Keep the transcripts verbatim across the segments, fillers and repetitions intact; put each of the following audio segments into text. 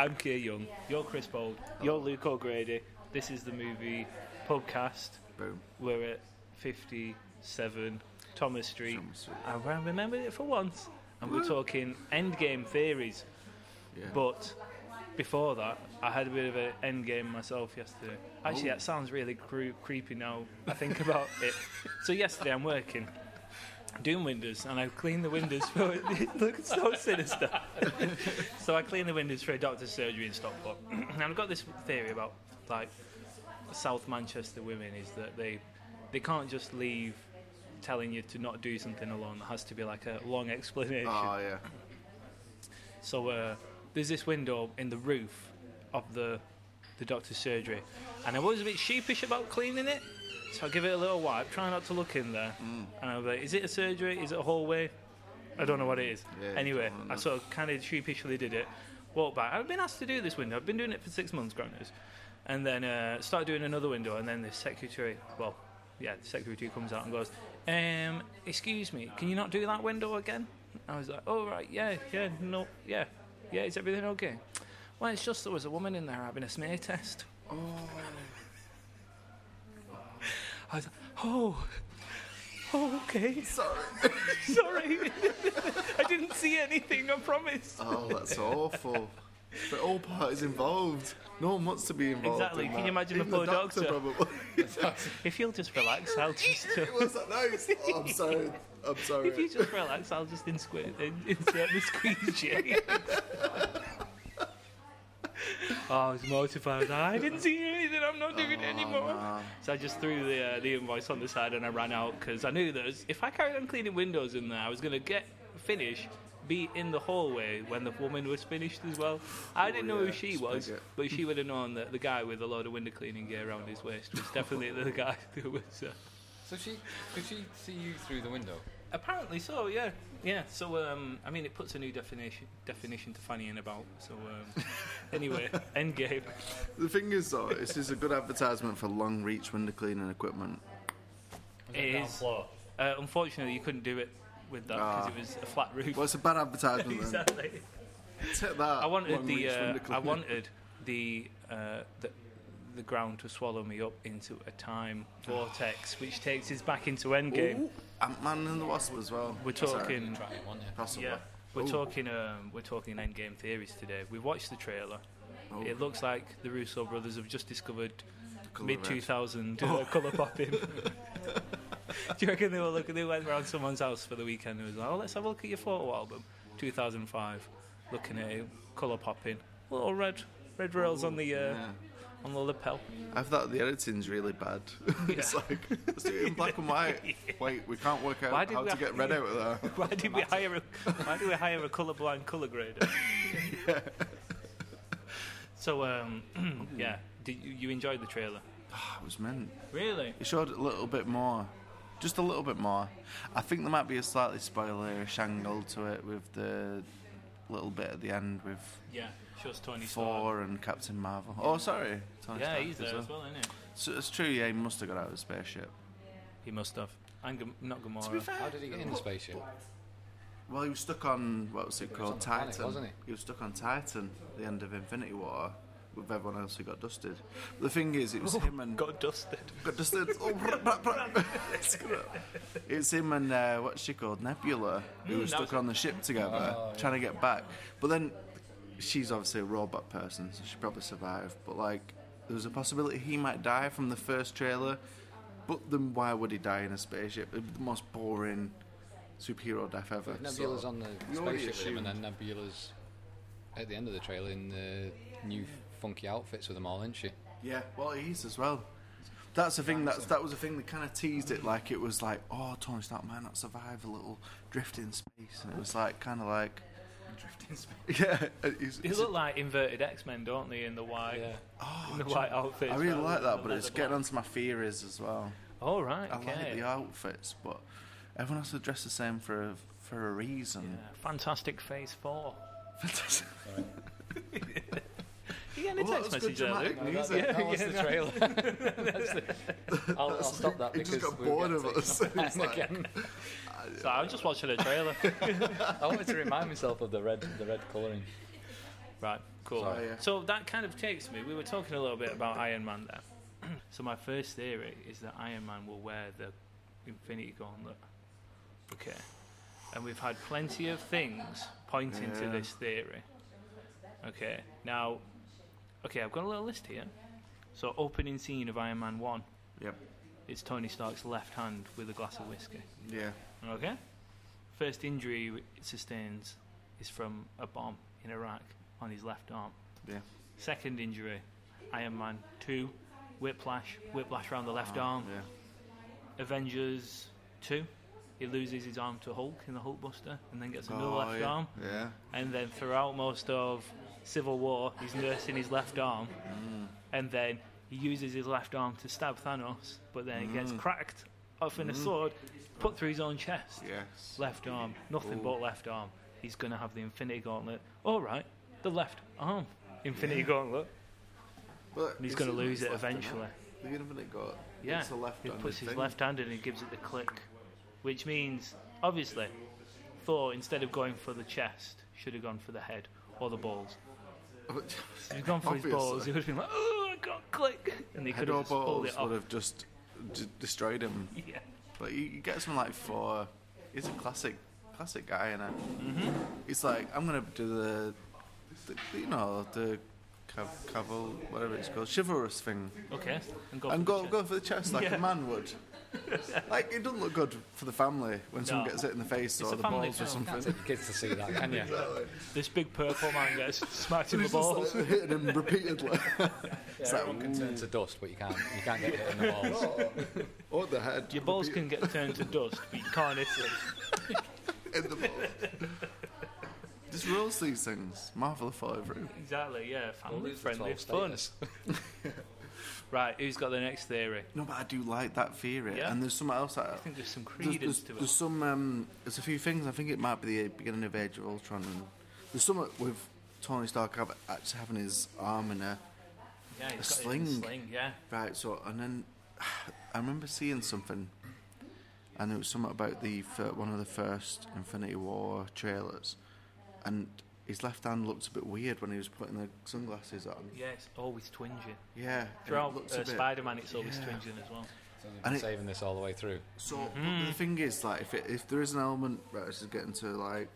I'm Keir Young, you're Chris Bold, you're Luke O'Grady. This is the movie podcast. Boom. We're at fifty-seven Thomas Street. Thomas Street. I remembered it for once. And we're talking Endgame theories. Yeah. But before that, I had a bit of an Endgame myself yesterday. Actually, Ooh. that sounds really cre- creepy now I think about it. So yesterday I'm working, doing windows, and I cleaned the windows for... It looks so sinister. So I cleaned the windows for a doctor's surgery in Stockport. And I've got this theory about, like, South Manchester women is that they they can't just leave telling you to not do something alone. There has to be, like, a long explanation. Oh, yeah. So, uh... there's this window in the roof of the the doctor's surgery, and I was a bit sheepish about cleaning it, so I give it a little wipe, try not to look in there. Mm. And I was like, is it a surgery? Is it a hallway? I don't know what it is. Yeah, anyway, I sort of kind of sheepishly did it, walked back. I've been asked to do this window. I've been doing it for six months, granders. And then uh, started doing another window, and then the secretary, well, yeah, the secretary comes out and goes, um, excuse me, can you not do that window again? I was like, oh, right, yeah, yeah, no, yeah. Yeah, is everything okay? Well, it's just there was a woman in there having a smear test. Oh. I was like, oh. Oh, okay. Sorry. Sorry. I didn't see anything, I promise. Oh, that's awful. But all parties involved. No one wants to be involved. Exactly. In Can that. you imagine Even the poor the doctor? doctor If you'll just relax, I'll just. Uh... What's that noise? Oh, I'm sorry. I'm sorry. If you just relax, I'll just insert the squeegee. Oh, I was mortified. I didn't see anything. I'm not doing oh, it anymore. Man. So I just threw the uh, the invoice on the side and I ran out because I knew that was, if I carried on cleaning windows in there, I was going to get finished. Be in the hallway when the woman was finished as well. I didn't oh, know yeah. who she was, Spaghetti. But she would have known that the guy with a load of window cleaning gear around his waist was definitely the guy who was. Uh... So she could she see you through the window? Apparently so, yeah, yeah. So um, I mean, it puts a new definition definition to fanny in about. So um, anyway, Endgame. The thing is, though, this is a good advertisement for long reach window cleaning equipment. It is. Uh, unfortunately, you couldn't do it with that because ah. it was a flat roof. Well, it's a bad advertisement. Exactly. Take that. I wanted the uh, I wanted the, uh, the the ground to swallow me up into a time vortex, which takes us back into Endgame. Ooh. Ant-Man and the Wasp as well. We're talking. Possibly. Yeah. We're Ooh. talking. Um, we're talking Endgame theories today. We watched the trailer. Ooh. It looks like the Russo brothers have just discovered mid two thousand oh. colour popping. Do you reckon they were looking? They went round someone's house for the weekend and was like, "Oh, let's have a look at your photo album, two thousand five, looking at it, colour popping, little red, red rails Ooh, on the, uh, yeah. on the lapel." I thought the editing's really bad. Yeah. It's like let's do it in black and white. yeah. Wait, we can't work out how to get red out of there. Why did we hire? A, why did we hire a colourblind colour grader? yeah. So um, yeah, did you, you enjoyed the trailer? Oh, it was meant. Really? It showed a little bit more. Just a little bit more. I think there might be a slightly spoilerish angle to it with the little bit at the end with yeah, shows Tony Thor and Captain Marvel. Oh, sorry, Tony yeah, Stark he's there as well, as well isn't he? So it's true. Yeah, he must have got out of the spaceship. He must have. And G- not Gamora. To be fair, how did he get in the spaceship? Well, he was stuck on what was it called? Was Titan, planet, wasn't he? He was stuck on Titan at the end of Infinity War. With everyone else who got dusted. But the thing is, it was oh, him and got dusted. Got dusted. Oh, brah, brah, brah. It's, it's him and uh, what's she called, Nebula, who mm, were stuck on the ship together, oh, trying yeah. to get back. But then she's obviously a robot person, so she probably survived. But like, there was a possibility he might die from the first trailer. But then why would he die in a spaceship? It'd be the most boring superhero death ever. But Nebula's so, on the spaceship with him, and then Nebula's at the end of the trailer in the new. Funky outfits with them all, isn't she? Yeah, well, he is as well. That's the thing. That's that was the thing that kind of teased it, like it was like, oh, Tony Stark might not survive a little drift in space, and it was like kind of like drift in space. Yeah, it's, they it's look a, like inverted X-Men, don't they? In the white, yeah. oh, in the white outfits. I really well, like that, but it's getting onto my theories as well. All oh, right, I okay. like the outfits, but everyone has to dress the same for a, for a reason. Yeah. Fantastic Phase Four. Fantastic. Yeah, well, text that was message earlier. No, that, yeah, that was yeah, the no. trailer. That's the, I'll, I'll stop that because we just got bored of us. It's like, again. I, so I was just watching the trailer. I wanted to remind myself of the red, the red colouring. Right, cool. So, yeah. So that kind of takes me, we were talking a little bit about Iron Man there. So my first theory is that Iron Man will wear the Infinity Gauntlet. Okay. And we've had plenty of things pointing yeah. to this theory. Okay, now, okay, I've got a little list here. So opening scene of Iron Man one. Yep. It's Tony Stark's left hand with a glass of whiskey. Yeah. Okay. First injury it sustains is from a bomb in Iraq on his left arm. Yeah. Second injury, Iron Man two, whiplash, whiplash around the left oh, arm. Yeah. Avengers two, he loses his arm to Hulk in the Hulkbuster and then gets another oh, left yeah. arm. Yeah. And then throughout most of Civil War, he's nursing his left arm. Mm. And then he uses his left arm to stab Thanos, but then mm. he gets cracked off in mm. a sword, put through his own chest. Yes. Left arm, nothing Ooh. but left arm. He's going to have the Infinity Gauntlet. All right, the left arm Infinity yeah. Gauntlet. But and he's going to lose it eventually. The Infinity Gauntlet. Yeah. It's the left he puts his thing. left hand in and he gives it the click, which means, obviously, Thor, instead of going for the chest, should have gone for the head or the balls. If he'd gone for obviously. his balls, he would have been like, oh, I can't click. And he could have just pulled it off. Would have just d- destroyed him. Yeah. But you, you get someone like Thor. He's a classic classic guy, and mm-hmm. he's like, I'm going to do the, the, you know, the cav- cavil, whatever it's called, chivalrous thing. Okay. And go, and for, go, the go for the chest like yeah. a man would. Like, it doesn't look good for the family when no. someone gets hit in the face it's or the balls film. or something. Can't take kids to see that, can you? Exactly. This big purple man gets smacked in the balls, like hitting him repeatedly. Yeah, it's everyone like, can turn to dust, but you can't. You can't get hit in the balls or the head. Your balls repeat. can get turned to dust, but you can't hit them in the balls. Just rules these things. Marvel thought over it. Exactly. Yeah, family friendly, fun. Right, who's got the next theory? No, but I do like that theory, yeah. and there's something else. I, I think there's some credence there's, there's, to it. There's some, um, there's a few things. I think it might be the beginning of Age of Ultron. And there's something with Tony Stark actually having his arm in a, yeah, he's a got sling. It in a sling, yeah. Right. So, and then I remember seeing something, and it was something about the one of the first Infinity War trailers, and his left hand looked a bit weird when he was putting the sunglasses on. Yeah, it's always twinging. Yeah. Throughout uh, Spider-Man, it's always yeah. twinging as well. So they've been and saving it, this all the way through. So mm. the thing is, like, if it, if there is an element, right, this is getting to like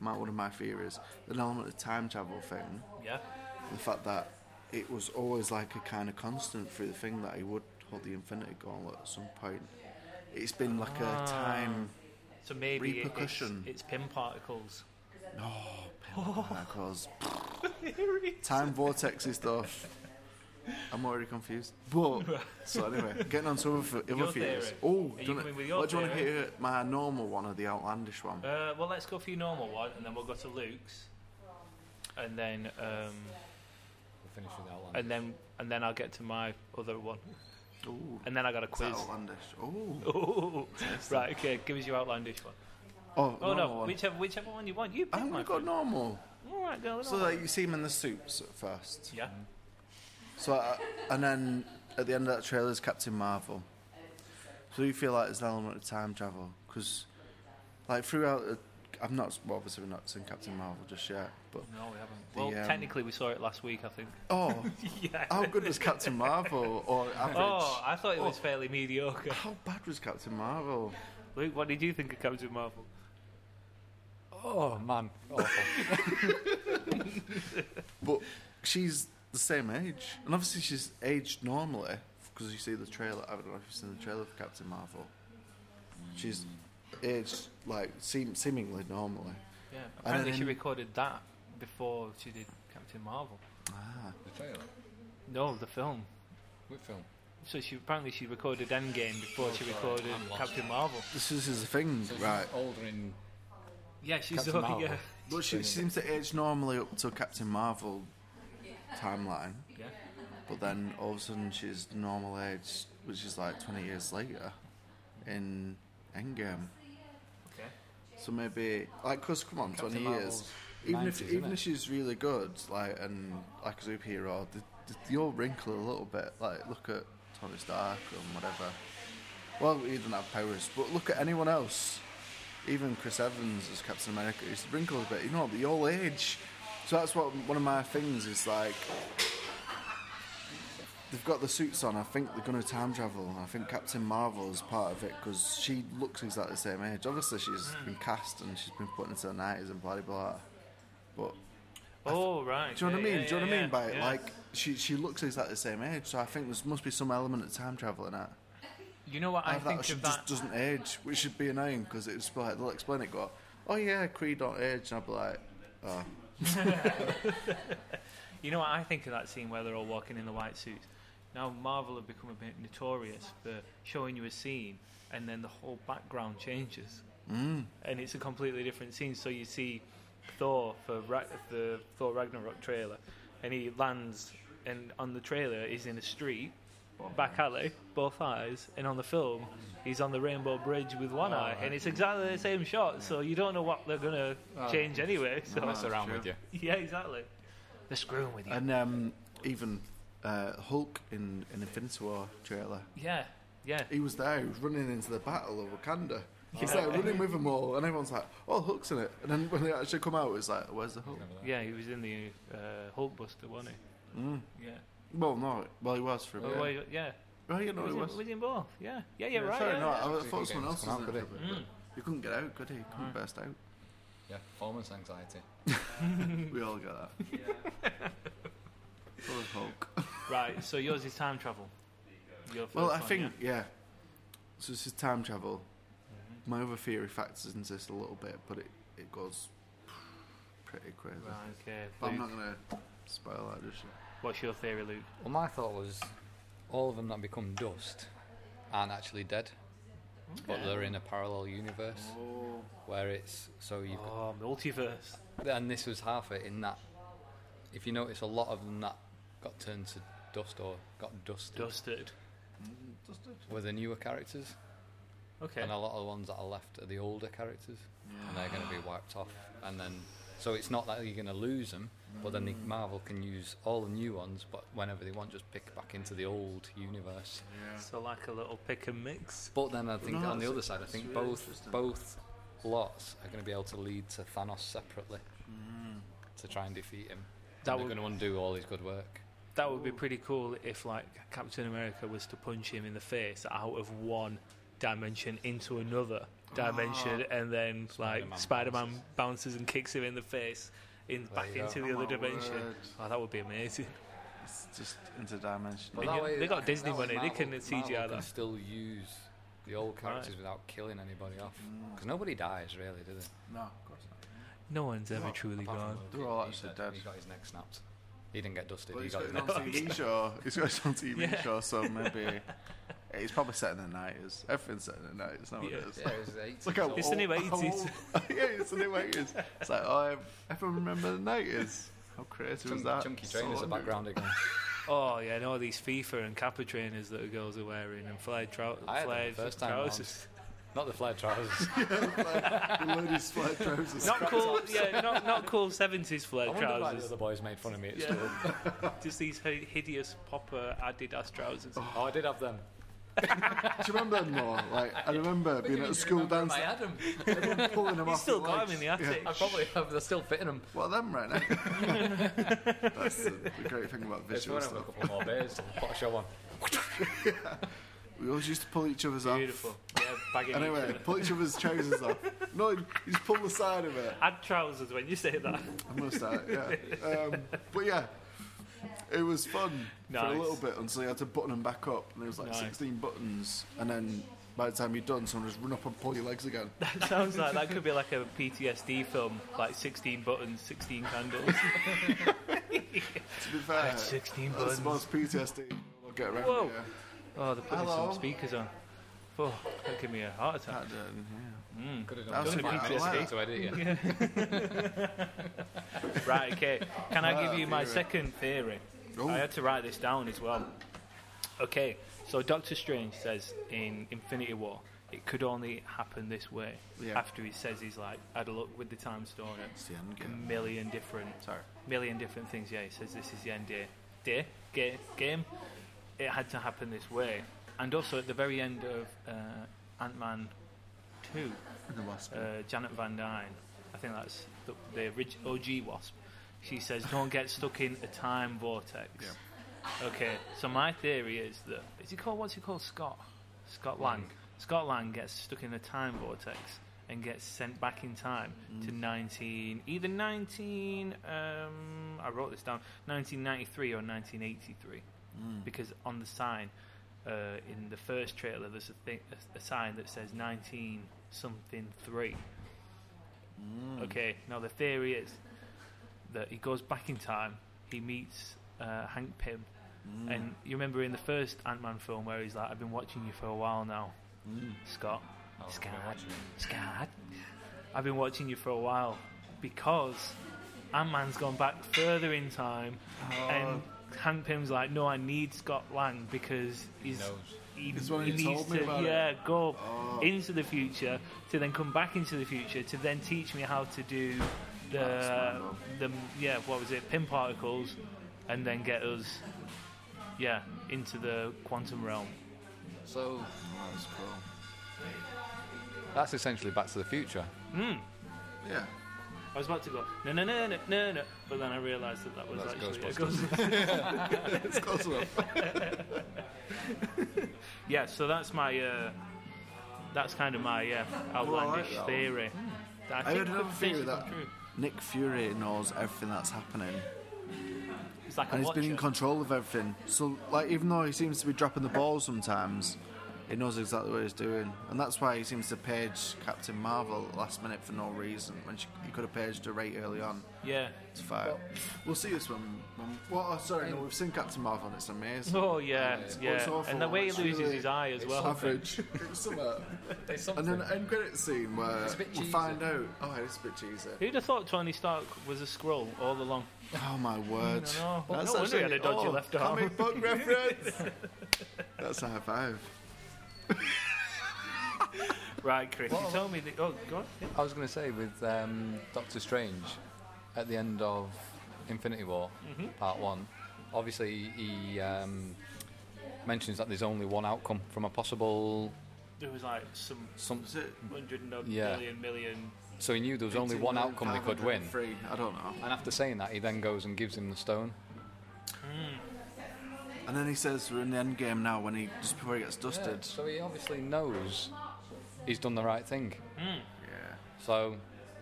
my, one of my theories, an element of time travel thing. Yeah. The fact that it was always like a kind of constant through the thing that he would hold the Infinity Gauntlet at some point. It's been like ah. a time. So maybe repercussion. It's, it's Pym particles. Oh, oh. Particles. Time vortexy stuff. I'm already confused. But so anyway, getting on to other, other theories. Oh, do you, wanna, do you want to hear my normal one or the outlandish one? Uh, well, let's go for your normal one, and then we'll go to Luke's, and then um, we'll finish with the outlandish. And then and then I'll get to my other one. Ooh. And then I got a quiz. Outlandish. Oh. Right. Okay. Give us your outlandish one. Oh, oh no! One. Whichever, whichever one you want, you pick. I think we've got normal. All right, go. So like, you see him in the suits at first. Yeah. So uh, and then at the end of that trailer is Captain Marvel. So you feel like there's an element of time travel because, like, throughout, uh, I've not well, obviously we've not seen Captain Marvel just yet, but no, we haven't. The, well, um, technically we saw it last week, I think. Oh, yeah. How good was Captain Marvel? Or average? Oh, I thought it was oh, fairly mediocre. How bad was Captain Marvel? Luke, what did you think of Captain Marvel? Oh man, awful. But she's the same age, and obviously she's aged normally because you see the trailer. I don't know if you've seen the trailer for Captain Marvel. She's aged like seem, seemingly normally. Yeah, apparently then, she recorded that before she did Captain Marvel. Ah, the trailer? No, the film. What film? So she apparently she recorded Endgame before oh, she recorded Captain Marvel. This, this is the thing, so right? She's older in. Yeah, she's Captain Marvel. Yeah. But she seems to age normally up to Captain Marvel timeline. Yeah. But then all of a sudden she's normal age, which is like twenty years later in Endgame. Okay. So maybe like, cause come on, Captain twenty Marvel's years. Even nineties, if even if she's really good, like and like a superhero, they, they all wrinkle a little bit. Like look at Tony Stark and whatever. Well, he didn't have powers, but look at anyone else. Even Chris Evans as Captain America, he's wrinkled a bit. You know, the old age. So that's what one of my things is like. They've got the suits on. I think they're going to time travel. I think Captain Marvel is part of it because she looks exactly the same age. Obviously, she's been cast and she's been put into the nineties and blah, blah, blah. But oh, th- right. Do you know yeah, what I mean? Yeah, do you know yeah, what I mean yeah. by it? Yeah. Like, she she looks exactly the same age, so I think there must be some element of time travel in it. You know what I, I think that, she of that? She just doesn't age, which should be annoying because it's like, they'll explain it, go, oh yeah, Kree don't age, and I'll be like, oh. You know what I think of that scene where they're all walking in the white suits? Now Marvel have become a bit notorious for showing you a scene and then the whole background changes. Mm. And it's a completely different scene. So you see Thor for Ra- the Thor Ragnarok trailer, and he lands, and on the trailer he's in a street, back alley, both eyes, and on the film he's on the Rainbow Bridge with one oh, eye, right. And it's exactly the same shot, yeah. So you don't know what they're going to oh, change anyway. So mess around true. with you. Yeah, exactly. They're screwing with you. And um, even... Uh, Hulk in, in Infinity War trailer. Yeah, yeah. He was there, he was running into the battle of Wakanda. He's yeah. like running with them all, and everyone's like, oh, Hulk's in it. And then when they actually come out, it's like, where's the Hulk? Yeah, he was in the uh, Hulkbuster, wasn't he? Mm. Yeah. Well, no, well, he was for a bit. Oh, well, yeah. Right, you know, he was. He was in both, yeah. Yeah, you're yeah, right. Sorry, yeah, no, yeah. I thought someone else was in it. Mm. You couldn't get out, could he? You couldn't right. burst out. Yeah, performance anxiety. We all got that. Yeah. Full of Hulk. Right, so yours is time travel. Your well, I one, think, yeah. yeah. So this is time travel. Mm-hmm. My other theory factors into this a little bit, but it, it goes pretty crazy. Right, okay. But Luke. I'm not going to spoil that, just yet. What's your theory, Luke? Well, my thought was all of them that become dust aren't actually dead, okay. but they're in a parallel universe oh. where it's. So you've oh, got, multiverse. And this was half it in that. If you notice, a lot of them that got turned to dust or got dusted. Dusted. Mm, dusted. Were the newer characters. Okay. And a lot of the ones that are left are the older characters. Yeah. And they're going to be wiped off. Yeah. And then, so it's not that you're going to lose them, mm. but then the Marvel can use all the new ones, but whenever they want, just pick back into the old universe. Yeah. So like a little pick and mix. But then I think no, on the other side, I think really both both lots are going to be able to lead to Thanos separately mm. to try and defeat him. That would, they're going to undo all his good work. That would be pretty cool if, like, Captain America was to punch him in the face out of one dimension into another dimension, oh. and then Spider-Man like Spider-Man bounces. bounces and kicks him in the face in there back into the oh, other dimension. Word. Oh, that would be amazing. It's just interdimensional. Well, you, way, they got Disney money. Marvel, they can C G I that. Can still use the old characters right. without killing anybody off because mm. nobody dies really, do they? No, of course not. No one's ever no, truly gone. They're all actually dead. dead. He got his neck snapped. He didn't get dusted. Well, he got, got his neck snapped. Show. He's got his own T V yeah. show, so maybe... It's probably set in the nineties. Everything's set in the nineties nowadays. Yeah, yeah, it was the eighties. Like it's the new eighties. Yeah, it's the new eighties. It's like, oh, everyone remember the nineties? How creative Chunk, was that? Chunky trainers so are background again. Oh, yeah, and all these FIFA and Kappa trainers that the girls are wearing and flared, trou- flared first time trousers. Round. Not the flared trousers. Yeah, the loaded flared trousers. Not cool, yeah, not, not cool seventies flared trousers. I wonder why the other boys made fun of me at yeah. school. Just these hideous popper Adidas trousers. Oh, oh I did have them. Do you remember them more? Like, I remember being at a school dance. I had them. Everyone pulling them He's off. He's still got legs. them in the attic. Yeah. I probably have. They're still fitting them. What are them right now? That's the, the great thing about visual stuff. Have a couple more beers. Put a show on. Yeah. We always used to pull each other's Beautiful. off. Beautiful. Yeah, anyway, each other. pull each other's trousers off. No, you just pull the side of it. Add trousers when you say that. I must add, yeah. Um, but yeah, it was fun nice. for a little bit until you had to button them back up. And there was like nice. sixteen buttons. And then by the time you're done, someone just run up and pull your legs again. That sounds like that could be like a P T S D film. Like sixteen buttons, sixteen candles. To be fair, sixteen buttons. That's the most P T S D we'll get around Whoa. here. Oh, they're putting Hello. some speakers on. Oh, that gave me a heart attack. Yeah. Mm. Could have done some P T S D to edit you. Right, okay. Can I give you my second theory? Ooh. I had to write this down as well. Okay, so Doctor Strange says in Infinity War, it could only happen this way. Yeah. After he says he's like, had a look with the time stone at a million different, Sorry. million different things. Yeah, he says this is the end day. Day? Ga- game? It had to happen this way. And also at the very end of uh, Ant-Man two, the Wasp. Uh, Janet Van Dyne, I think that's the, the O G Wasp, she says, don't get stuck in a time vortex. Yeah. Okay, so my theory is that... Is he called... What's he called? Scott? Scott Lang. Lang. Scott Lang gets stuck in a time vortex and gets sent back in time mm. to nineteen... Either nineteen... Um, I wrote this down. nineteen ninety-three or nineteen eighty-three. Mm. Because on the sign... Uh, in the first trailer, there's a, thing, a, a sign that says nineteen something three. Mm. Okay, now the theory is that he goes back in time, he meets uh, Hank Pym, mm. and you remember in the first Ant-Man film where he's like, I've been watching you for a while now, mm. Scott. Oh, Scott. Scott. I've been watching you for a while because Ant-Man's gone back further in time oh. and... Hank Pym's like, no, I need Scott Lang because he's, he, knows. he, he, he needs to yeah, it. go oh. into the future to then come back into the future to then teach me how to do the, the yeah, what was it, Pym particles and then get us yeah, into the quantum realm. So, oh, that's cool. That's essentially Back to the Future. Mm. Yeah. I was about to go, no, no, no, no, no, no, but then I realised that that was That's actually a Ghostbusters. It's Ghostbusters. Yeah, so that's my, uh, that's kind of my uh, outlandish well, like theory. I, I think heard another theory that true. Nick Fury knows everything that's happening. It's like and he's been in control of everything. So, like, even though he seems to be dropping the ball sometimes... He knows exactly what he's doing, and that's why he seems to page Captain Marvel at the last minute for no reason when she, he could have paged her right early on. Yeah, it's fine. Well, we'll see this one. Well, oh, sorry, no, we've seen Captain Marvel and it's amazing. Oh yeah, yeah. It's, yeah. It's awful, and the way he loses really, his eye as it's well. Average. It's something. It's something. And then the end credit scene where we find out. Oh, it's a bit cheesy. Who'd have thought Tony Stark was a Skrull all along? Oh my word! No, no, no wonder he had a dodgy oh, left arm. Comic book reference. That's a high five. Right, Chris, well, you told me that. Oh, go on. Yeah. I was going to say with um, Doctor Strange at the end of Infinity War, mm-hmm. Part one, obviously he um, mentions that there's only one outcome from a possible. There was like some, some hundred and odd yeah. million million. So he knew there was only one outcome they could win. Free. I don't know. And after saying that, he then goes and gives him the stone. Mm. And then he says we're in the end game now when he just before he gets dusted. Yeah, so he obviously knows he's done the right thing. Mm. Yeah. So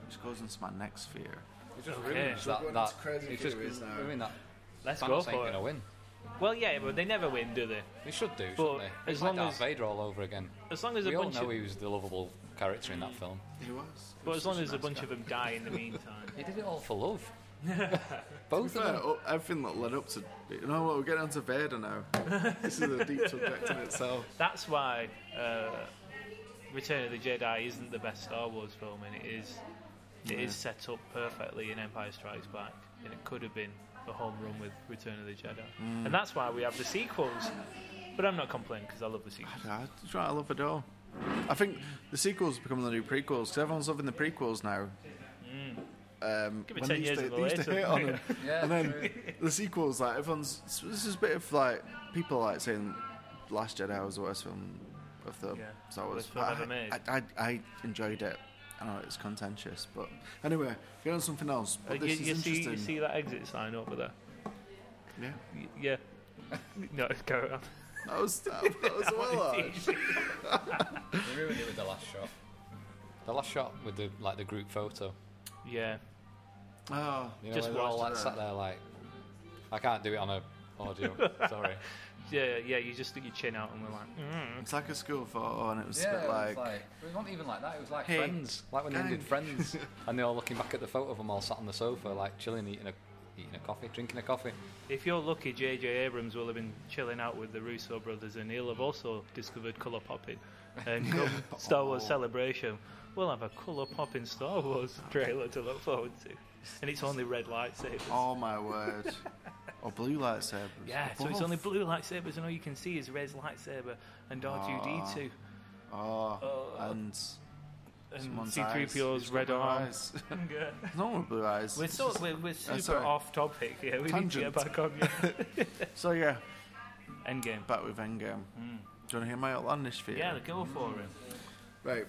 which goes into my next fear. It's just okay. ruins so that, that crazy it's just ruining that. Let's Thanos go for ain't it. Gonna win. Well, yeah, but they never win, do they? They should do, but shouldn't they? It's like Darth Vader all over again. As long as we a all bunch know of... he was the lovable character in that film. He was. But as long as nice a bunch guy. of them die in the meantime. He did it all for love. Both of them. Everything that led up to you know what we're getting onto Vader now. This is a deep subject in itself. That's why uh, Return of the Jedi isn't the best Star Wars film, and it is it yeah. is set up perfectly in Empire Strikes Back, and it could have been a home run with Return of the Jedi, mm. and that's why we have the sequels. But I'm not complaining because I love the sequels. I, I, I love it all. I think the sequels are becoming the new prequels because everyone's loving the prequels now. Mm. Um, Give it ten years to, later. To hit on them. Yeah, and then true. The sequels, like everyone's, this is a bit of like people like saying, "Last Jedi was the worst film of the yeah. Star Wars." I, ever made. I, I, I enjoyed it. I know it's contentious, but anyway, get on something else. But uh, this you, you is see, interesting. You see that exit sign over there? Yeah. Y- yeah. No, carry on. That was that, that was well. They ruined it with the last shot. The last shot with the like the group photo. Yeah. Oh, you know, just while like, sat there like I can't do it on a audio. Sorry. Yeah, yeah. You just stick your chin out and we're like, mm. It's like a school photo, and it was yeah, a bit like, it was like it wasn't even like that. It was like hey, Friends, like when gang. They did Friends, and they're all looking back at the photo of them all sat on the sofa, like chilling, eating a eating a coffee, drinking a coffee. If you're lucky, J J Abrams will have been chilling out with the Russo brothers, and he'll have also discovered colour popping, and Star Wars oh. Celebration. We'll have a colour popping Star Wars trailer to look forward to. And it's only red lightsabers. Oh my word. Or blue lightsabers. Yeah, or so both. It's only blue lightsabers and all you can see is Rey's lightsaber and R two D two. Oh, oh. Uh, and, and C three P O's red arm. Yeah. No one with blue eyes. We're, so, we're, we're super uh, off topic. Yeah, we Tangent. Need to get back on you. So yeah. Endgame. Back with Endgame. Mm. Do you want to hear my outlandish theory? Yeah, go for it. Right.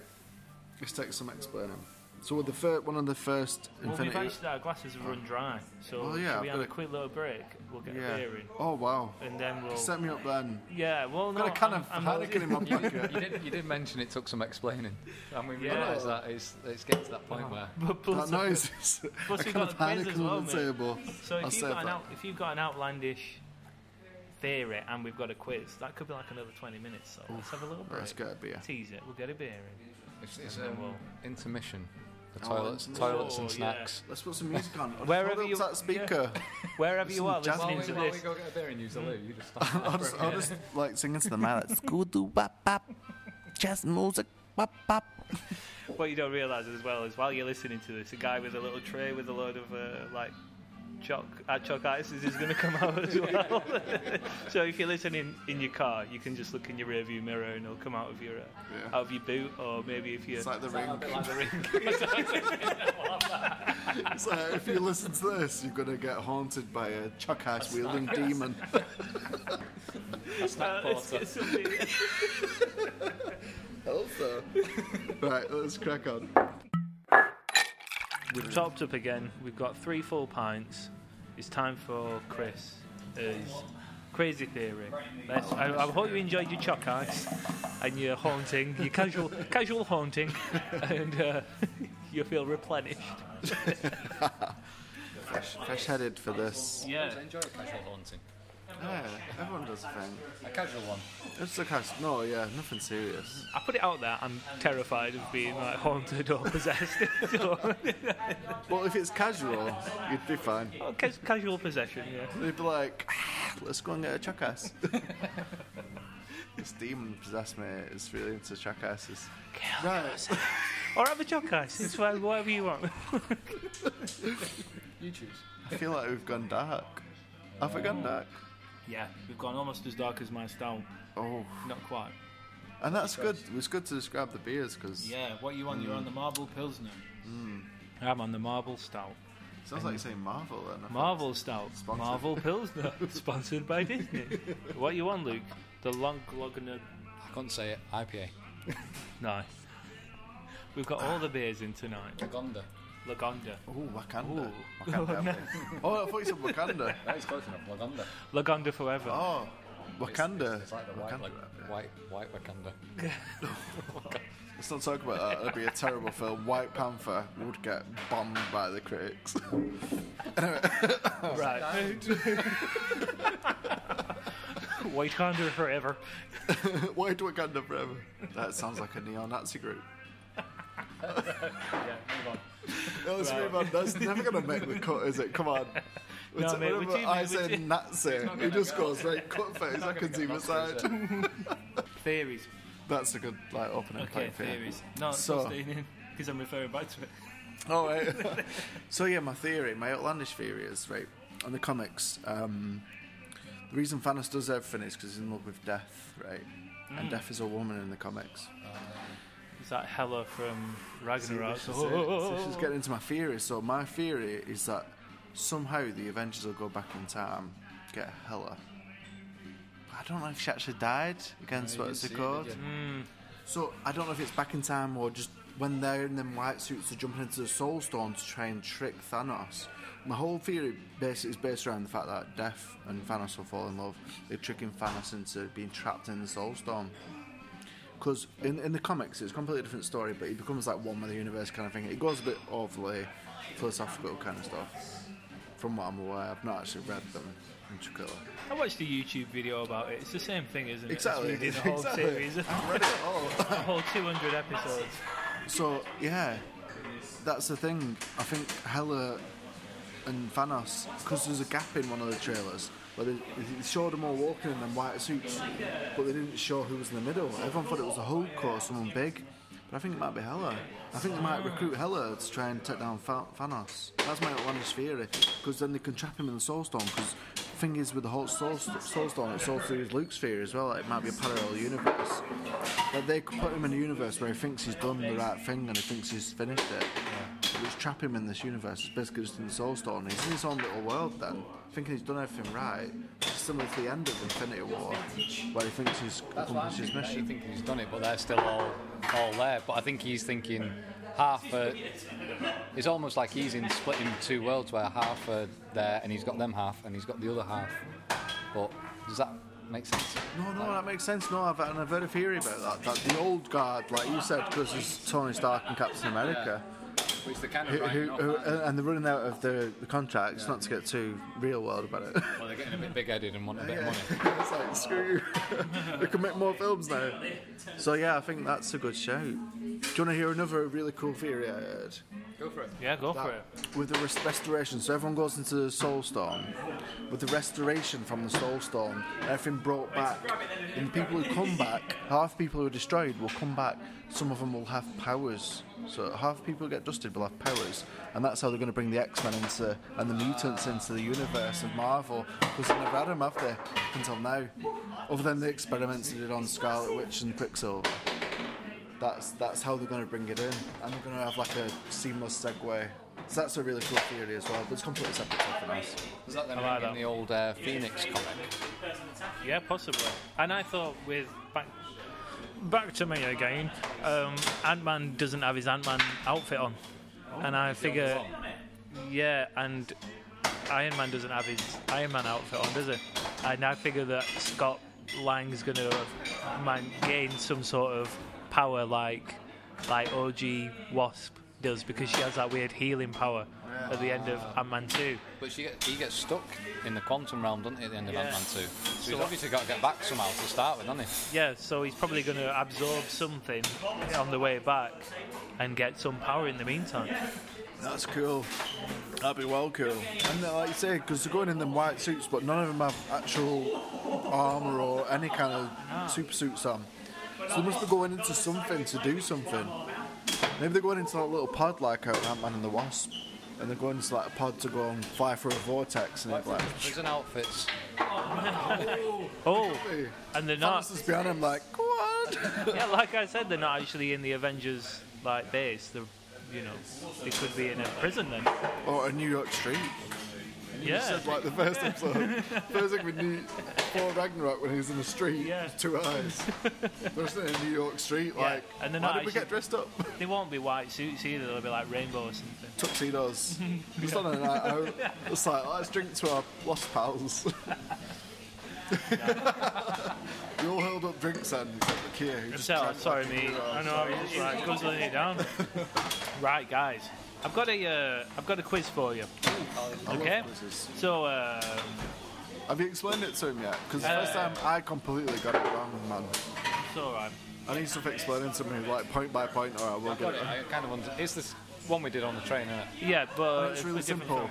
This takes some explaining. So the fir- one of the first Infinity... Well, we've actually our glasses have run dry, so well, yeah, we have a quick little break, we'll get yeah. a beer in. Oh, wow. And then we'll... Set me up then. Yeah, well, no... I've got a can I'm, of Heineken in my pocket. You did, you did mention it took some explaining, and we yeah. realise that it's, it's getting to that point oh. where... Plus, that noise is... Plus we've got the quiz as well, mate. Table. So if you've, got an out, if you've got an outlandish theory and we've got a quiz, that could be like another twenty minutes, so Oof, let's have a little break. Let's get a beer. Tease it, we'll get a beer in. It's, it's um, we'll... intermission. The toilets, oh, toilets and snacks. Yeah. Let's put some music on. Wherever you, that speaker. Yeah. Wherever you are, listening we, to while this. While we go get a beer and use the loo, you just stop. I'll, just, I'll just like singing to the man. It's good to bap bap, jazz music bap bap. What you don't realise as well is while you're listening to this, a guy with a little tray with a load of uh, like chalk, uh, chalk ices is going to come out as well. So if you're listening in your car, you can just look in your rearview mirror and it'll come out of your uh, yeah. out of your boot, or maybe if you it's like the it's ring, like the ring. It's like if you listen to this, you're going to get haunted by a chalk ice wielding demon. Snack porter. Also, right, let's crack on. We've topped up again. We've got three full pints. It's time for Chris. His crazy theory. Let's, I, I hope you enjoyed your chalk ice and your haunting, your casual casual haunting, and uh, you feel replenished. Fresh, fresh-headed for this. Yeah. Enjoy a casual haunting. Yeah, everyone does a thing. A casual one. It's a casual. No, yeah, nothing serious. I put it out there. I'm terrified of being like haunted or possessed. Well, if it's casual, you'd be fine. Oh, ca- casual possession, yeah. They'd be like, ah, let's go and get a chuck ass. This demon possessed me. It's really into chuck asses. Right. Or have a chuck ass. It's whatever you want. You choose. I feel like we've gone dark. Have we gone dark? Yeah, we've gone almost as dark as my stout. Oh. Not quite. And that's because good. It's good to describe the beers because... Yeah, what are you on? Mm. You're on the Marble Pilsner. Mm. I'm on the Marble Stout. Sounds and like you're saying Marvel then. Marvel Stout. Sponsored. Marvel Pilsner. Sponsored by Disney. What are you on, Luke? The Longlogner... I can't say it. I P A. Nice. We've got all the beers in tonight. Lagonda. Lagonda. Oh, Wakanda. Ooh. Wakanda. Oh, I thought you said Wakanda. No, he's close enough. Lagonda. Lagonda forever. Oh, Wakanda. It's, it's, it's like the white, Wakanda. Like, white, white Wakanda. Yeah. Let's not talk about that. It'd be a terrible film. White Panther would get bombed by the critics. Anyway. Right. Wakanda forever. White Wakanda forever. That sounds like a neo-Nazi group. Yeah, move on. No, let's right. move on. That's never going to make the cut, is it? Come on. No, t- mate, whenever I say you... Nazi, he just go. goes, right, cut thirty seconds either side. Theories. That's a good like opening okay, point. Okay, theories. No, it's so, not staying in, because I'm referring back to it. Oh, right. So, yeah, my theory, my outlandish theory is, right, on the comics, um, the reason Thanos does everything is because he's in love with death, right? Mm. And death is a woman in the comics. Um, Is that Hela from Ragnarok? See, oh, oh, oh. So she's getting into my theory. So my theory is that somehow the Avengers will go back in time, get Hela. But I don't know if she actually died against no, what it's called. It, yeah. mm. So I don't know if it's back in time or just when they're in them white suits are jumping into the Soul Stone to try and trick Thanos. My whole theory basically is based around the fact that Death and Thanos will fall in love. They're tricking Thanos into being trapped in the Soul Stone. Because in, in the comics, it's a completely different story, but he becomes like one with the universe kind of thing. It goes a bit overly philosophical kind of stuff. From what I'm aware, I've not actually read them intricately. I watched a YouTube video about it. It's the same thing, isn't it? Exactly. It's the whole exactly. series. I've read it all. The whole two hundred episodes. So, yeah, that's the thing. I think Hela and Thanos, because there's a gap in one of the trailers, but they showed them all walking in them white suits, but they didn't show who was in the middle. Everyone thought it was a Hulk or someone big, but I think it might be Hela. I think they might recruit Hela to try and take down Thanos. That's my outlandish theory, because then they can trap him in the Soul Stone, because the thing is with the whole Soul, soul Stone, it's also Luke's theory as well, like it might be a parallel universe. Like they could put him in a universe where he thinks he's done the right thing and he thinks he's finished it. Just trap him in this universe. It's basically just in the Soul Stone. He's in his own little world then, thinking he's done everything right. It's similar to the end of Infinity War, where he thinks he's accomplished his mission. He's thinking he's done it, but they're still all all there. But I think he's thinking half are, it's almost like he's in split in two worlds where half are there and he's got them half and he's got the other half. But does that make sense? No, no, like, that makes sense. No, I've, and I've heard a theory about that. That the old guard, like you said, because it's Tony Stark and Captain America. Yeah. Which they're kind of who, who, who, and they're running out of the, the contracts, yeah. Not to get too real world about it. Well, they're getting a bit big-headed and want a bit yeah. of money. It's like, screw you. They can make more films now. So, yeah, I think that's a good shout. Do you want to hear another really cool theory I heard? Go for it. Yeah, go that, for it. With the rest- restoration, so everyone goes into the Soul Stone. With the restoration from the Soul Stone, everything brought back. And people who come back, half people who are destroyed will come back. Some of them will have powers. So half people get dusted will have powers, and that's how they're going to bring the X-Men into and the mutants into the universe of Marvel, because they never had them, have they, until now, other than the experiments they did on Scarlet Witch and Quicksilver. That's that's how they're going to bring it in, and they're going to have like a seamless segue. So that's a really cool theory as well, but it's completely separate from something else. Does that then ring like in the old uh, Phoenix comic? Yeah, possibly. And I thought with back. Back to me again. Um, Ant-Man doesn't have his Ant-Man outfit on, oh, and I figure, yeah, and Iron Man doesn't have his Iron Man outfit on, does he? And I figure that Scott Lang is going to man gain some sort of power like like O G Wasp does, because she has that weird healing power at the end of Ant-Man two. But she get, he gets stuck in the quantum realm, doesn't he, at the end of yeah. Ant-Man two? So, so he's obviously got to get back somehow to start with, hasn't he? Yeah, so he's probably going to absorb something on the way back and get some power in the meantime. That's cool. That'd be well cool. And like you say, because they're going in them white suits, but none of them have actual armour or any kind of ah. super suits on. So they must be going into something to do something. Maybe they're going into that little pod like Ant-Man and the Wasp. And they're going to like a pod to go and fly through a vortex and it's like prison outfits. Oh, oh. And they're not. Thanos is behind him like what? Yeah, like I said, they're not actually in the Avengers like base. They're, you know, they could be in a prison then. Or a New York street. You yeah. said like the first episode. First thing with New before Ragnarok when he's in the street, yeah. two eyes. They're just in a New York street, yeah. like and why did we get dressed up? They won't be white suits either, they'll be like rainbow or something. Tuxedos. Just on a night out. It's like let's drink to our lost pals. We all held up drinks then, except for Keir who just so, sorry me. I know, I'm just like guzzling it down. Right guys. I've got a uh, I've got a quiz for you. I okay. So. Uh, Have you explained it to him yet? Because the uh, first time I completely got it wrong, man. It's alright. I need stuff explaining to me, like point by point, or I will I've get it. it. I kind of under- it's this one we did on the train, isn't it? Yeah, but and it's really simple.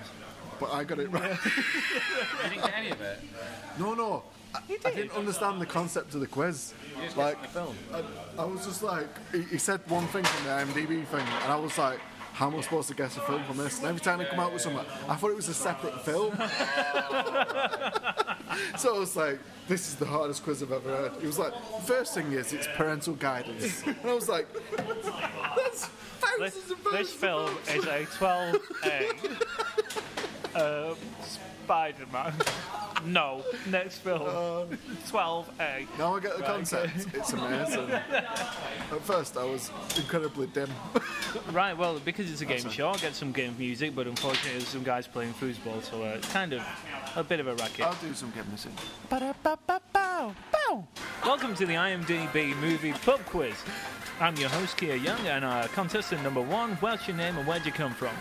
But I got it right. You didn't get any of it. No, no. I, did. I didn't understand the concept of the quiz. Like, I, I was just like, he, he said one thing from the IMDb thing, and I was like. How am I supposed to guess a film from this? And every time they come out with something, I thought it was a separate film. So I was like, this is the hardest quiz I've ever heard. It was like, first thing is, it's parental guidance. And I was like, that's thousands this, of This film of is a twelve A uh, Spider-Man. No, next film. Um, twelve A. Now I get the right. concept. It's amazing. At first, I was incredibly dim. Right, well, because it's a game show, I'll get some game music, but unfortunately, there's some guys playing foosball, so uh, it's kind of a bit of a racket. I'll do some game music. Ba-da-ba-ba-bow, bow. Welcome to the IMDb Movie Pub Quiz. I'm your host, Keir Young, and uh, contestant number one, what's your name and where'd you come from?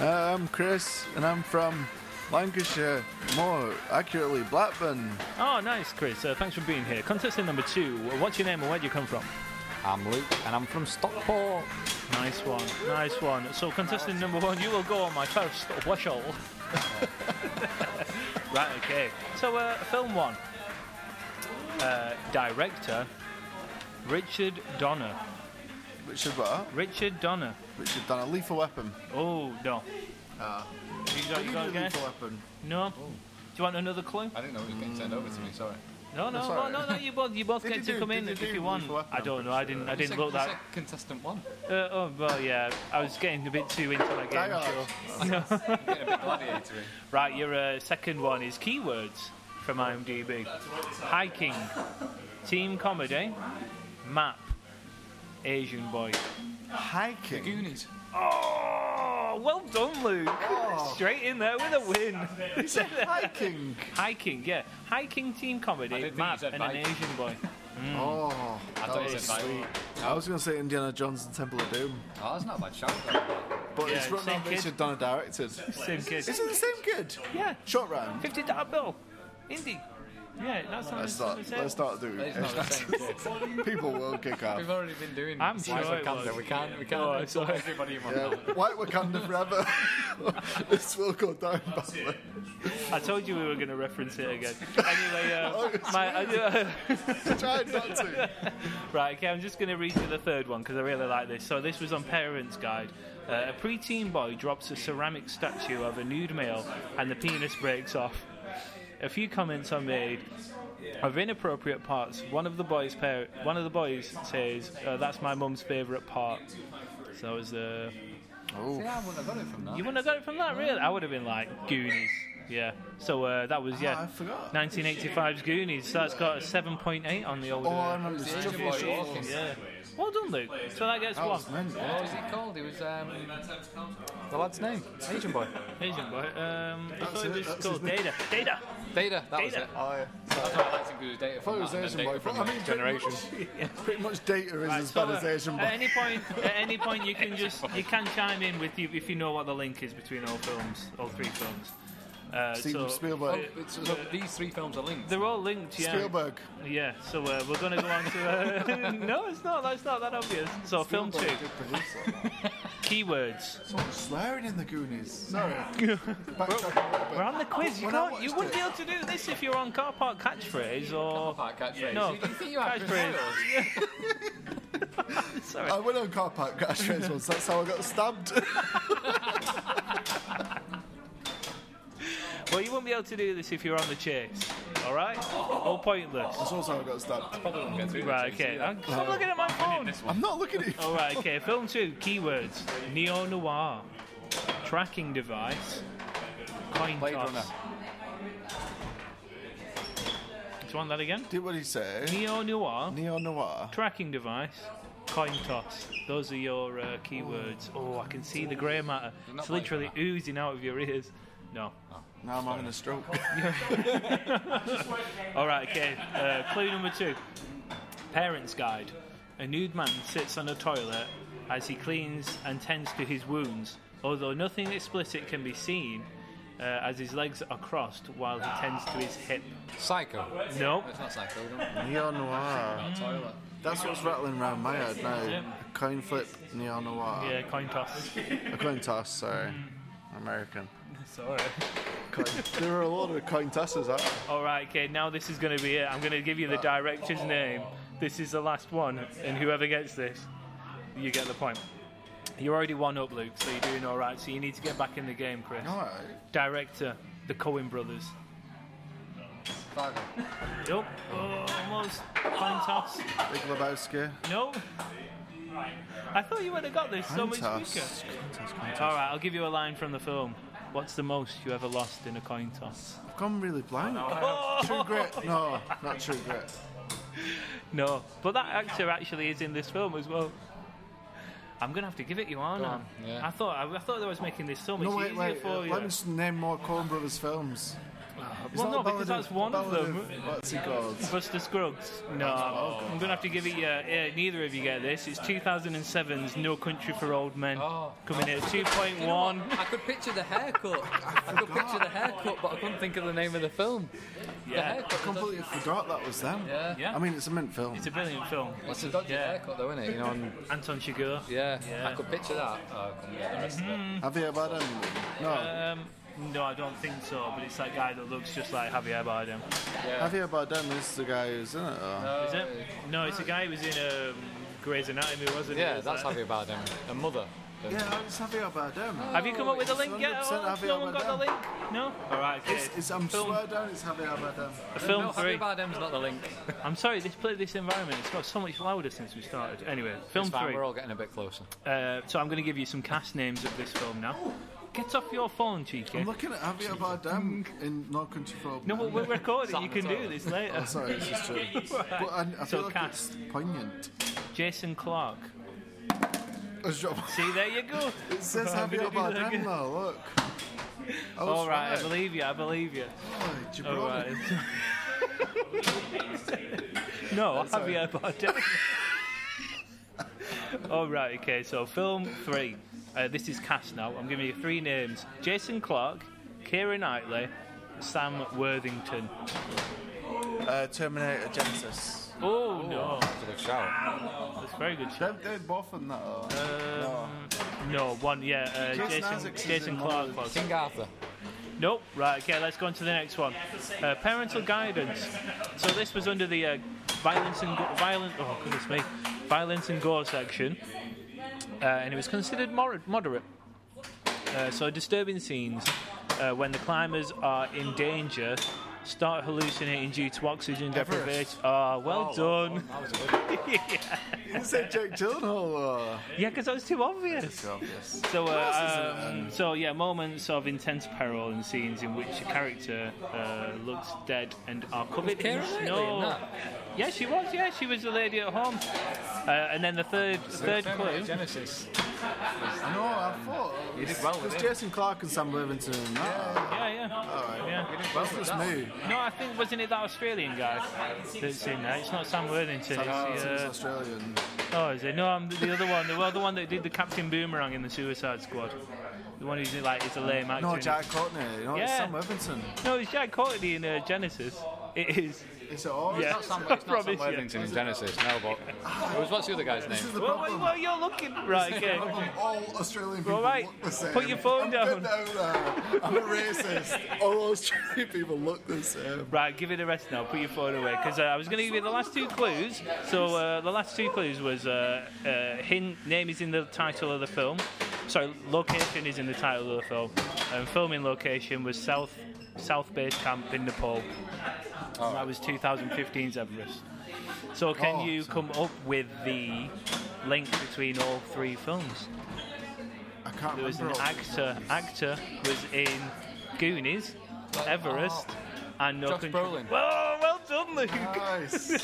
Uh, I'm Chris, and I'm from... Lancashire, more accurately, Blackburn. Oh, nice, Chris. Uh, thanks for being here. Contestant number two, what's your name and where do you come from? I'm Luke, and I'm from Stockport. Nice one, nice one. So, contestant number one, you will go on my first whistle. Right, okay. So, uh, film one. Uh, director, Richard Donner. Richard what? Richard Donner. Richard Donner, Lethal Weapon. Oh, no. Uh, you got, you got a guess? No. Oh. Do you want another clue? I didn't know it was getting turned over to me. Sorry. No, no, no, no, no. You both, you both get you to do, come in you if you want. I don't know. I didn't. I didn't look that. Contestant one. Uh, oh well, yeah. I was getting a bit too into my game. Sure. No. I'm getting a bit gladiatory. Right. Your uh, second one is keywords from IMDb. Hiking, team comedy, map, Asian boy. Hiking? The Goonies. Oh, well done, Luke. Oh. Straight in there with a win. He said hiking. Hiking, yeah. Hiking team comedy. Matt and an Asian boy. Mm. Oh, I thought it was sweet. I was going to say Indiana Jones and Temple of Doom. Oh, that's not a bad shout. But yeah, it's run on Richard Donner directed. Same kid. Isn't the same kid? Yeah. Short round. fifty dollar bill. Indie. Yeah, that's not let's, start, let's start doing it. People will kick off. We've already been doing I'm this. White sure Wakanda. We can't. Yeah, we can't. Oh, sorry. Everybody in yeah. White Wakanda forever. This will go down badly. I told you we were going to reference it again. Anyway, uh, oh, my, I, uh, I tried not to. Right, okay, I'm just going to read you the third one because I really like this. So this was on Parents' Guide. Uh, a preteen boy drops a ceramic statue of a nude male, and the penis breaks off. A few comments are made of inappropriate parts. One of the boys, par- one of the boys says, oh, "That's my mum's favourite part." So I was, uh, oh, See, I wouldn't have got it from that. You wouldn't have got it from that, really? I would have been like Goonies, yeah. So uh, that was yeah, ah, nineteen eighty-five's Goonies. So that's got a seven point eight on the old. Oh, I remember the Asian boy walking. Yeah. Well done, Luke. So that gets that one. Meant, yeah. What was he called? He was um, the lad's name. Asian boy. Asian boy. Um, I thought it was called Data. Data. Data. That was it. Oh, yeah. That's why I like to include Data. I thought it was Asian boy. I mean, generation. Pretty much Data is right, as so bad as Asian boy. At any point, at any point, you can just you can chime in with you if you know what the link is between all films, all three films. Uh, Steven so, Spielberg. Oh, it's, uh, these three films are linked. They're all linked, yeah. Spielberg. Yeah, so uh, we're going to go on to. Uh, no, it's not. That's not that obvious. So, Spielberg film two. Keywords. Someone's swearing in the Goonies. Sorry. We're on the quiz. You can't. You wouldn't it. be able to do this if you were on Car Park Catchphrase or. Car Park Catchphrase. No, you think you have catchphrase. Sorry. I went on Car Park Catchphrase once. That's how I got stabbed. Well, you wouldn't be able to do this if you're on the chase, all right? All pointless. That's also how I got stabbed. Probably won't get through. Right, okay. I'm stop looking at my phone. I'm not looking at you. All right, okay. Film two, keywords. Neo-noir. Tracking device. Coin toss. Do you want that again? Did what he say? Neo-noir. Neo-noir. Tracking device. Coin toss. Those are your uh, keywords. Oh, I can see the grey matter. It's literally oozing out of your ears. No. Oh. Now I'm having a stroke. All right, okay. Uh, clue number two. Parents' Guide. A nude man sits on a toilet as he cleans and tends to his wounds, although nothing explicit can be seen uh, as his legs are crossed while he tends to his hip. Psycho. No. It's not Psycho. Neo-noir. Toilet. That's what's rattling around my head now. Yeah. A coin flip, neo-noir. Yeah, coin toss. A coin toss, sorry. Mm. American. Sorry. There are a lot of coin tosses, aren't there? All right, okay, now this is going to be it. I'm going to give you the director's oh. name. This is the last one, and whoever gets this, you get the point. You're already one up, Luke, so you're doing all right, so you need to get back in the game, Chris. All right. Director, the Coen brothers. Fargo. Nope. Oh, almost. Coin toss. Big Lebowski. Nope. I thought you would have got this so much quicker. All right, I'll give you a line from the film. What's the most you ever lost in a coin toss? I've gone really blank. Oh, no. True Grit. No, not True Grit. No, but that actor actually is in this film as well. I'm going to have to give it you, aren't I? Yeah. I thought I, I thought I was making this so much no, wait, easier wait, for uh, you. Let me just name more Coen Brothers films. Is well, that no, because that's one of them. Of, what's it called? Buster Scruggs. No, oh, I'm going to have to give it you. Uh, uh, neither of you get this. It's two thousand seven's No Country for Old Men oh. coming in at two point one. You know, I could picture the haircut. I, I could picture the haircut, but I couldn't think of the name of the film. Yeah. The I completely forgot that was them. Yeah. yeah. I mean, it's a mint film. It's a brilliant film. Well, it's a dodgy yeah. haircut, though, isn't it? You know, on Anton Chigurh. Yeah. yeah. I could picture that. Oh, I couldn't get the rest mm-hmm. of it. Javier Bardem. No. Um, No, I don't think so, but it's that guy that looks just like Javier Bardem. Yeah. Javier Bardem is the guy who's in it, though. No, is it? No, it's the guy who was in um, Grey's Anatomy, wasn't yeah, it? Yeah, that's that? Javier Bardem. A mother. Yeah, it's Javier Bardem. Oh, have you come up with a link yet? Oh, no one got the link? No? All right, okay. It's, it's, I'm film. swear down it's Javier Bardem. Film no, three. Javier Bardem's not the link. I'm sorry, this play, this environment, it's got so much louder since we started. Anyway, film it's fine, three. We're all getting a bit closer. Uh, so I'm going to give you some cast names of this film now. Get off your phone, cheeky. I'm looking at Javier Bardem in No Country for Old Men. No, we're recording. You can do this later. Oh, sorry, this is true. Right. But I, I feel so like cast. It's poignant. Jason Clarke. See, there you go. It says Javier Bardem though, look. I All right, right, I believe you, I believe you. Oh, Jabroni. All right. No, Javier Bardem. All right, okay, so film three. Uh, this is cast now. I'm giving you three names. Jason Clarke, Keira Knightley, Sam Worthington. Uh, Terminator Genesis. Oh, no. That's a good shout. That's a very good shout. They're both in that, though. Um, no. no, one, yeah. Uh, Jason, Jason Clarke was. King Arthur. Nope. Right, okay, let's go on to the next one. Uh, parental guidance. So this was under the uh, violence and... Go- violent, oh, goodness me. Violence and gore section. Uh, and it was considered moderate. Uh, so disturbing scenes uh, when the climbers are in danger... Start hallucinating due to oxygen deprivation. Ah, oh, well oh, done. That was good. Yeah. You didn't say Jake Gyllenhaal, or... Yeah, because that was too obvious. Too obvious. So, uh, um, so yeah, moments of intense peril and scenes in which a character uh, looks dead and are covered was in snow. Yeah, she was. Yeah, she was the lady at home. Uh, and then the third, so third clue. Genesis. No, I thought you did well with it. It was Jason Clarke and Sam Worthington. Yeah, yeah. yeah. All right. Yeah. You did well with that. No, I think, wasn't it that Australian guy that's in that? It's not Sam Worthington. Sam it's the, uh... Australian. Oh, is it? No, I'm the other one. The well, the one that did the Captain Boomerang in the Suicide Squad. The one who's like, it's a lame actor. No, Jack Courtney. No, yeah. It's Sam Worthington. No, it's Jack Courtney in uh, Genesis. It is. It's all. Yeah. It's not Sam, it's not Sam Worthington yeah. in Genesis. No, but it was, what's the other guy's name? This is the well, problem. Well, you're looking right. Okay. All Australian people all right. look the same. Put your phone I'm down. I'm a racist. All Australian people look the same. Right, give it a rest now. Put your phone away because uh, I was going to give you the last two clues. So uh, the last two clues was uh, uh, hint name is in the title of the film. Sorry, location is in the title of the film. And filming location was South South Base Camp in Nepal. Oh. And that was twenty fifteen's Everest. So can oh, you come up with the link between all three films? I can't there remember. There was an actor. Actor was in Goonies, but, Everest, oh. and No Josh Country. Josh Brolin. Whoa, well done, Luke. Nice.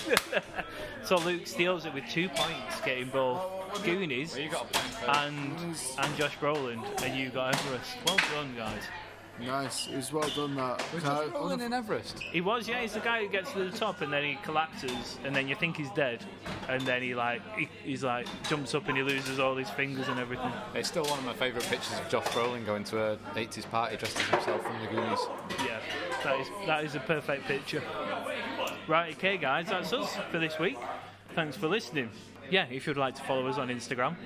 So Luke steals it with two points, getting both oh, Goonies well, you got a point, and and Josh Brolin, and you got Everest. Well done, guys. Nice, it was well done that. Was Josh Brolin in Everest? He was, yeah, he's the guy who gets to the top and then he collapses and then you think he's dead and then he like he, he's like jumps up and he loses all his fingers and everything. It's still one of my favourite pictures of Josh Brolin going to a eighties party dressed as himself from the Goonies. Yeah, that is that is a perfect picture. Right, okay guys, that's us for this week. Thanks for listening. Yeah, if you'd like to follow us on Instagram,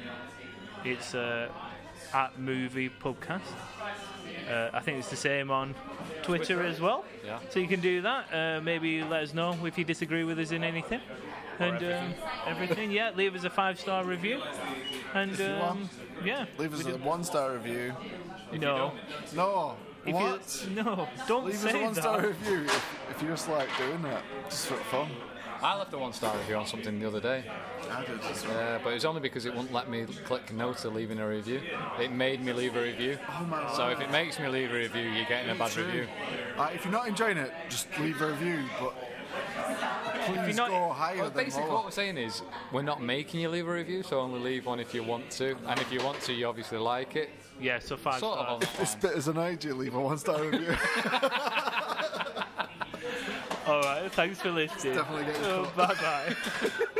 it's uh, at Movie Pubcast. Uh, I think it's the same on Twitter, Twitter. as well. Yeah. So you can do that. Uh, maybe let us know if you disagree with us in anything. And everything. Um, everything, yeah. Leave us a five-star review. And um, yeah, leave us a one-star review. No, no. If what? You, no, don't leave say us a one-star that. Review if, if you just like doing that. Just for fun. I left a one-star review on something the other day. I did as well. Uh, but it was only because it wouldn't let me click no to leaving a review. It made me leave a review. Oh my God. So if it makes me leave a review, you're getting a bad True. Review. Uh, if you're not enjoying it, just leave a review. But please not, go higher well, than basically, what we're saying is we're not making you leave a review, so only leave one if you want to. And if you want to, you obviously like it. Yeah, so five sort stars. Of if this bit is an idea, leave a one-star review. All right, thanks for listening. It's definitely getting oh, bye bye.